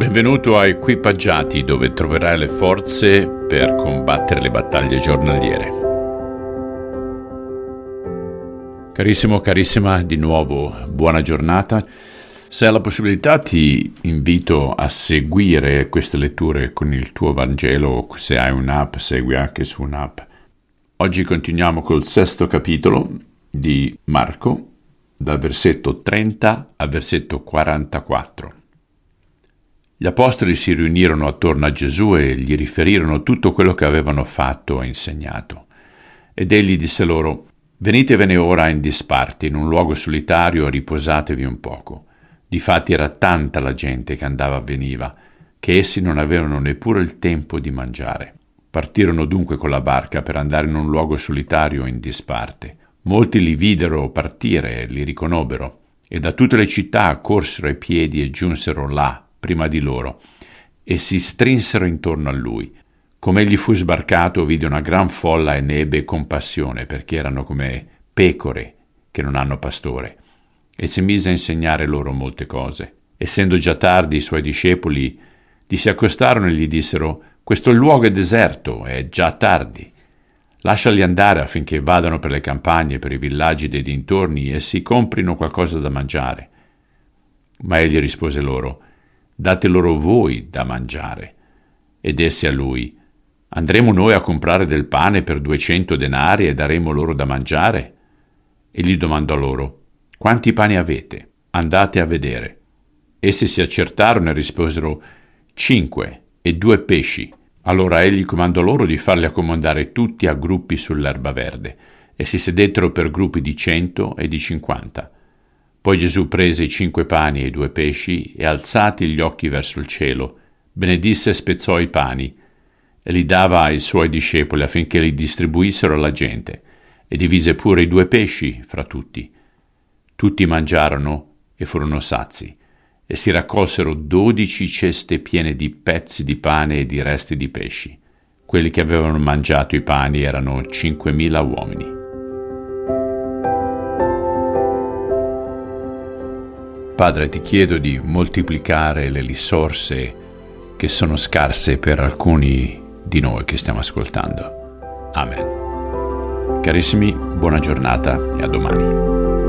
Benvenuto a Equipaggiati, dove troverai le forze per combattere le battaglie giornaliere. Carissimo, carissima, di nuovo buona giornata. Se hai la possibilità ti invito a seguire queste letture con il tuo Vangelo. Se hai un'app, segui anche su un'app. Oggi continuiamo col sesto capitolo di Marco, dal versetto 30 al versetto 44. Gli apostoli si riunirono attorno a Gesù e gli riferirono tutto quello che avevano fatto e insegnato. Ed egli disse loro: «Venitevene ora in disparte, in un luogo solitario, e riposatevi un poco». Difatti era tanta la gente che andava e veniva, che essi non avevano neppure il tempo di mangiare. Partirono dunque con la barca per andare in un luogo solitario in disparte. Molti li videro partire e li riconobbero, e da tutte le città corsero ai piedi e giunsero là prima di loro, e si strinsero intorno a lui. Come egli fu sbarcato, vide una gran folla e ne ebbe compassione, perché erano come pecore che non hanno pastore, e si mise a insegnare loro molte cose. Essendo già tardi, i suoi discepoli gli si accostarono e gli dissero: «Questo luogo è deserto, è già tardi. Lasciali andare affinché vadano per le campagne, per i villaggi dei dintorni e si comprino qualcosa da mangiare». Ma egli rispose loro: «Date loro voi da mangiare». Ed essi a lui: «Andremo noi a comprare del pane per 200 denari e daremo loro da mangiare?» Egli domandò loro: «Quanti pani avete? Andate a vedere». Essi si accertarono e risposero: 5 e 2 pesci. Allora egli comandò loro di farli accomodare tutti a gruppi sull'erba verde, e si sedettero per gruppi di 100 e di 50. Poi Gesù prese i 5 pani e i 2 pesci e, alzati gli occhi verso il cielo, benedisse e spezzò i pani, e li dava ai suoi discepoli affinché li distribuissero alla gente, e divise pure i 2 pesci fra tutti. Tutti mangiarono e furono sazi, e si raccolsero 12 ceste piene di pezzi di pane e di resti di pesci. Quelli che avevano mangiato i pani erano 5.000 uomini. Padre, ti chiedo di moltiplicare le risorse che sono scarse per alcuni di noi che stiamo ascoltando. Amen. Carissimi, buona giornata e a domani.